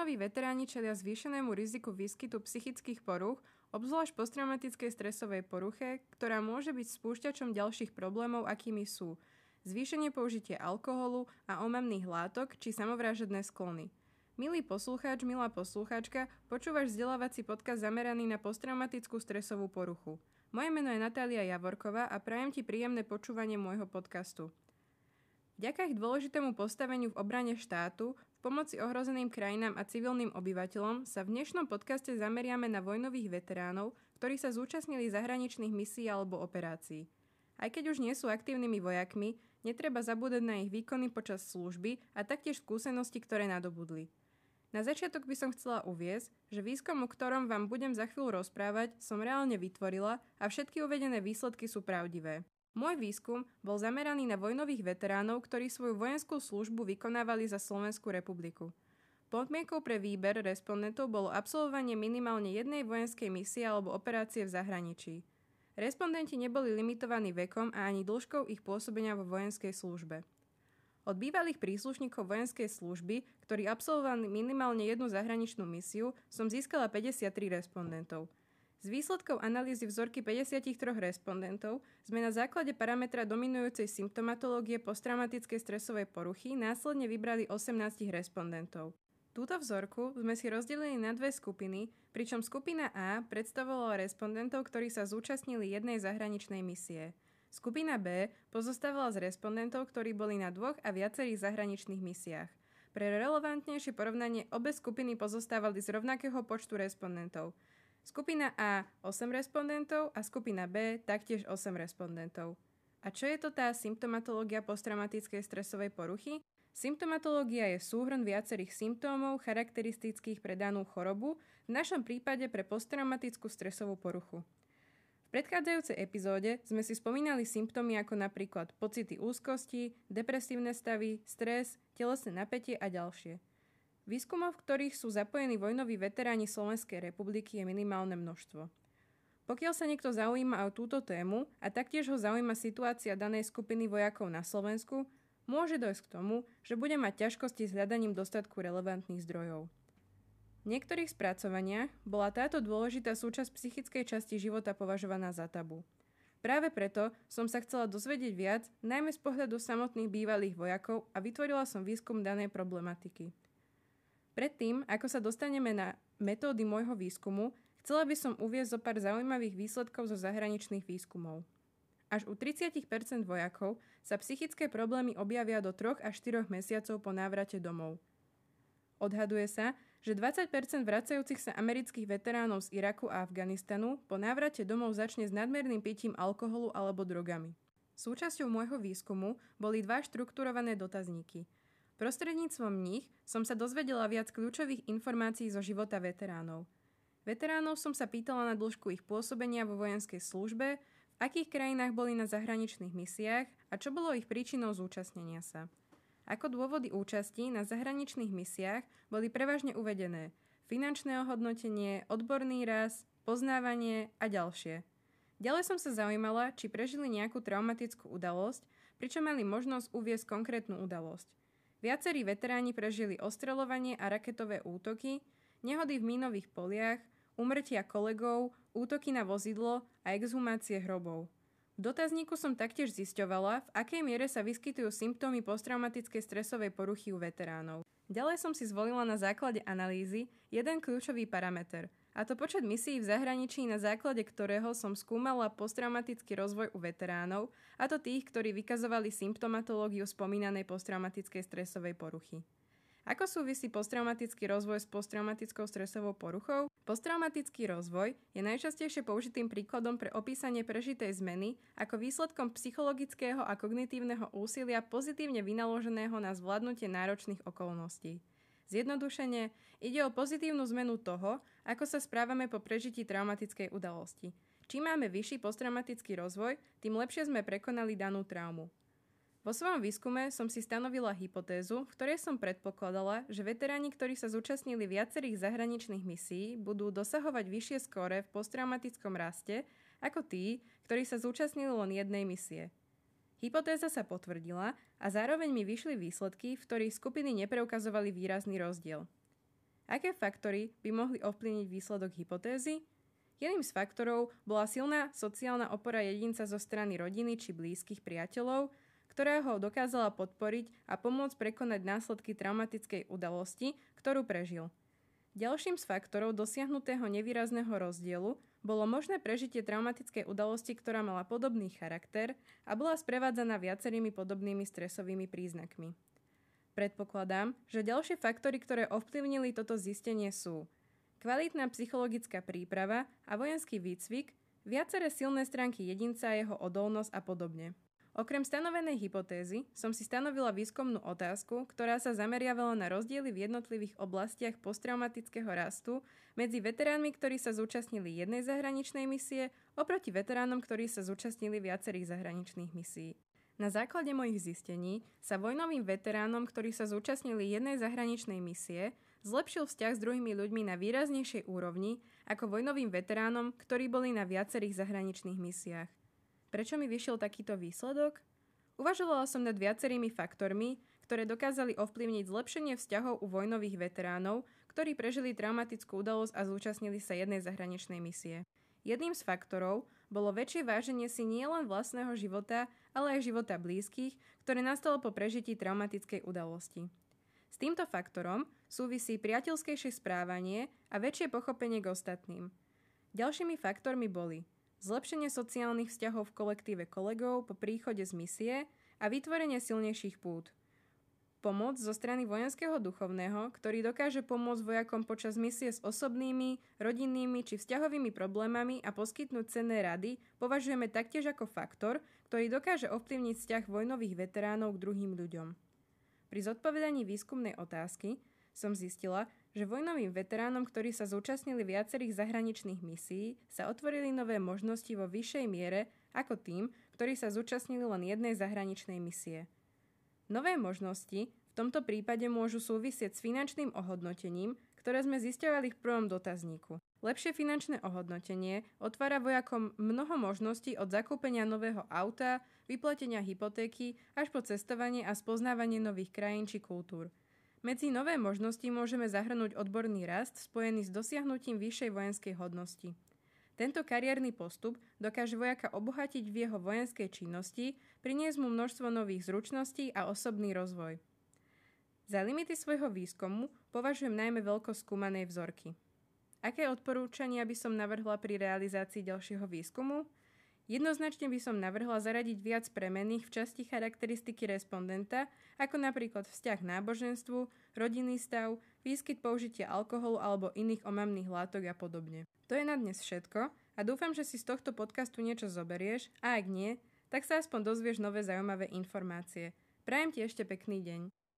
Vojnoví veteráni čelia zvýšenému riziku výskytu psychických porúch, obzvlášť posttraumatickej stresovej poruche, ktorá môže byť spúšťačom ďalších problémov, akými sú zvýšenie použitie alkoholu a omamných látok či samovrážedné sklony. Milý poslucháč, milá poslucháčka, počúvaš vzdelávací podcast zameraný na posttraumatickú stresovú poruchu. Moje meno je Natália Javorková a prajem ti príjemné počúvanie môjho podcastu. Vďaka ich dôležitému postaveniu v obrane štátu, v pomoci ohrozeným krajinám a civilným obyvateľom sa v dnešnom podcaste zameriame na vojnových veteránov, ktorí sa zúčastnili zahraničných misií alebo operácií. Aj keď už nie sú aktívnymi vojakmi, netreba zabúdať na ich výkony počas služby a taktiež skúsenosti, ktoré nadobudli. Na začiatok by som chcela uviesť, že výskum, o ktorom vám budem za chvíľu rozprávať, som reálne vytvorila a všetky uvedené výsledky sú pravdivé. Môj výskum bol zameraný na vojnových veteránov, ktorí svoju vojenskú službu vykonávali za Slovenskú republiku. Podmienkou pre výber respondentov bolo absolvovanie minimálne jednej vojenskej misie alebo operácie v zahraničí. Respondenti neboli limitovaní vekom a ani dĺžkou ich pôsobenia vo vojenskej službe. Od bývalých príslušníkov vojenskej služby, ktorí absolvovali minimálne jednu zahraničnú misiu, som získala 53 respondentov. Z výsledkov analýzy vzorky 53 respondentov sme na základe parametra dominujúcej symptomatológie posttraumatickej stresovej poruchy následne vybrali 18 respondentov. Túto vzorku sme si rozdelili na dve skupiny, pričom skupina A predstavovala respondentov, ktorí sa zúčastnili jednej zahraničnej misie. Skupina B pozostávala z respondentov, ktorí boli na dvoch a viacerých zahraničných misiách. Pre relevantnejšie porovnanie obe skupiny pozostávali z rovnakého počtu respondentov. Skupina A 8 respondentov a skupina B taktiež 8 respondentov. A čo je to tá symptomatológia posttraumatickej stresovej poruchy? Symptomatológia je súhrn viacerých symptómov charakteristických pre danú chorobu, v našom prípade pre posttraumatickú stresovú poruchu. V predchádzajúcej epizóde sme si spomínali symptómy ako napríklad pocity úzkosti, depresívne stavy, stres, telesné napätie a ďalšie. Výskumov, v ktorých sú zapojení vojnoví veteráni Slovenskej republiky, je minimálne množstvo. Pokiaľ sa niekto zaujíma o túto tému a taktiež ho zaujíma situácia danej skupiny vojakov na Slovensku, môže dojsť k tomu, že bude mať ťažkosti s hľadaním dostatku relevantných zdrojov. V niektorých spracovaniach bola táto dôležitá súčasť psychickej časti života považovaná za tabu. Práve preto som sa chcela dozvedieť viac, najmä z pohľadu samotných bývalých vojakov a vytvorila som výskum danej problematiky. Predtým, ako sa dostaneme na metódy môjho výskumu, chcela by som uviesť zo pár zaujímavých výsledkov zo zahraničných výskumov. Až u 30% vojakov sa psychické problémy objavia do 3 až 4 mesiacov po návrate domov. Odhaduje sa, že 20% vracajúcich sa amerických veteránov z Iraku a Afganistanu po návrate domov začne s nadmerným pitím alkoholu alebo drogami. Súčasťou môjho výskumu boli dva štrukturované dotazníky. Prostredníctvom nich som sa dozvedela viac kľúčových informácií zo života veteránov. Veteránov som sa pýtala na dĺžku ich pôsobenia vo vojenskej službe, v akých krajinách boli na zahraničných misiách a čo bolo ich príčinou zúčastnenia sa. Ako dôvody účasti na zahraničných misiách boli prevažne uvedené finančné ohodnotenie, odborný rast, poznávanie a ďalšie. Ďalej som sa zaujímala, či prežili nejakú traumatickú udalosť, pričom mali možnosť uviesť konkrétnu udalosť. Viacerí veteráni prežili ostreľovanie a raketové útoky, nehody v mínových poliach, úmrtia kolegov, útoky na vozidlo a exhumácie hrobov. V dotazníku som taktiež zisťovala, v akej miere sa vyskytujú symptómy posttraumatickej stresovej poruchy u veteránov. Ďalej som si zvolila na základe analýzy jeden kľúčový parameter, a to počet misií v zahraničí, na základe ktorého som skúmala posttraumatický rozvoj u veteránov, a to tých, ktorí vykazovali symptomatológiu spomínanej posttraumatickej stresovej poruchy. Ako súvisí posttraumatický rozvoj s posttraumatickou stresovou poruchou? Posttraumatický rozvoj je najčastejšie použitým príkladom pre opísanie prežitej zmeny ako výsledkom psychologického a kognitívneho úsilia pozitívne vynaloženého na zvládnutie náročných okolností. Zjednodušene, ide o pozitívnu zmenu toho, ako sa správame po prežití traumatickej udalosti. Čím máme vyšší posttraumatický rozvoj, tým lepšie sme prekonali danú traumu. Vo svojom výskume som si stanovila hypotézu, v ktorej som predpokladala, že veteráni, ktorí sa zúčastnili viacerých zahraničných misií, budú dosahovať vyššie skóre v posttraumatickom raste ako tí, ktorí sa zúčastnili len jednej misie. Hypotéza sa potvrdila a zároveň mi vyšli výsledky, v ktorých skupiny nepreukazovali výrazný rozdiel. Aké faktory by mohli ovplyvniť výsledok hypotézy? Jedným z faktorov bola silná sociálna opora jedinca zo strany rodiny či blízkych priateľov, ktorá ho dokázala podporiť a pomôcť prekonať následky traumatickej udalosti, ktorú prežil. Ďalším z faktorov dosiahnutého nevýrazného rozdielu bolo možné prežitie traumatickej udalosti, ktorá mala podobný charakter a bola sprevádzaná viacerými podobnými stresovými príznakmi. Predpokladám, že ďalšie faktory, ktoré ovplyvnili toto zistenie sú kvalitná psychologická príprava a vojenský výcvik, viaceré silné stránky jedinca, jeho odolnosť a podobne. Okrem stanovenej hypotézy som si stanovila výskumnú otázku, ktorá sa zameriavala na rozdiely v jednotlivých oblastiach posttraumatického rastu medzi veteránmi, ktorí sa zúčastnili jednej zahraničnej misie, oproti veteránom, ktorí sa zúčastnili viacerých zahraničných misií. Na základe mojich zistení sa vojnovým veteránom, ktorí sa zúčastnili jednej zahraničnej misie, zlepšil vzťah s druhými ľuďmi na výraznejšej úrovni ako vojnovým veteránom, ktorí boli na viacerých zahraničných misiách. Prečo mi vyšiel takýto výsledok? Uvažovala som nad viacerými faktormi, ktoré dokázali ovplyvniť zlepšenie vzťahov u vojnových veteránov, ktorí prežili traumatickú udalosť a zúčastnili sa jednej zahraničnej misie. Jedným z faktorov bolo väčšie váženie si nielen vlastného života, ale aj života blízkych, ktoré nastalo po prežití traumatickej udalosti. S týmto faktorom súvisí priateľskejšie správanie a väčšie pochopenie k ostatným. Ďalšími faktormi boli zlepšenie sociálnych vzťahov v kolektíve kolegov po príchode z misie a vytvorenie silnejších pút. Pomoc zo strany vojenského duchovného, ktorý dokáže pomôcť vojakom počas misie s osobnými, rodinnými či vzťahovými problémami a poskytnúť cenné rady, považujeme taktiež ako faktor, ktorý dokáže ovplyvniť vzťah vojnových veteránov k druhým ľuďom. Pri zodpovedaní výskumnej otázky som zistila, že vojnovým veteránom, ktorí sa zúčastnili viacerých zahraničných misií, sa otvorili nové možnosti vo vyššej miere ako tým, ktorí sa zúčastnili len jednej zahraničnej misie. Nové možnosti v tomto prípade môžu súvisieť s finančným ohodnotením, ktoré sme zisťovali v prvom dotazníku. Lepšie finančné ohodnotenie otvára vojakom mnoho možností od zakúpenia nového auta, vyplatenia hypotéky až po cestovanie a spoznávanie nových krajín či kultúr. Medzi nové možnosti môžeme zahrnúť odborný rast spojený s dosiahnutím vyššej vojenskej hodnosti. Tento kariérny postup dokáže vojaka obohatiť v jeho vojenskej činnosti, priniesť mu množstvo nových zručností a osobný rozvoj. Za limity svojho výskumu považujem najmä veľkosť skúmanej vzorky. Aké odporúčania by som navrhla pri realizácii ďalšieho výskumu? Jednoznačne by som navrhla zaradiť viac premenných v časti charakteristiky respondenta, ako napríklad vzťah k náboženstvu, rodinný stav, výskyt použitia alkoholu alebo iných omamných látok a podobne. To je na dnes všetko a dúfam, že si z tohto podcastu niečo zoberieš a ak nie, tak sa aspoň dozvieš nové zaujímavé informácie. Prajem ti ešte pekný deň.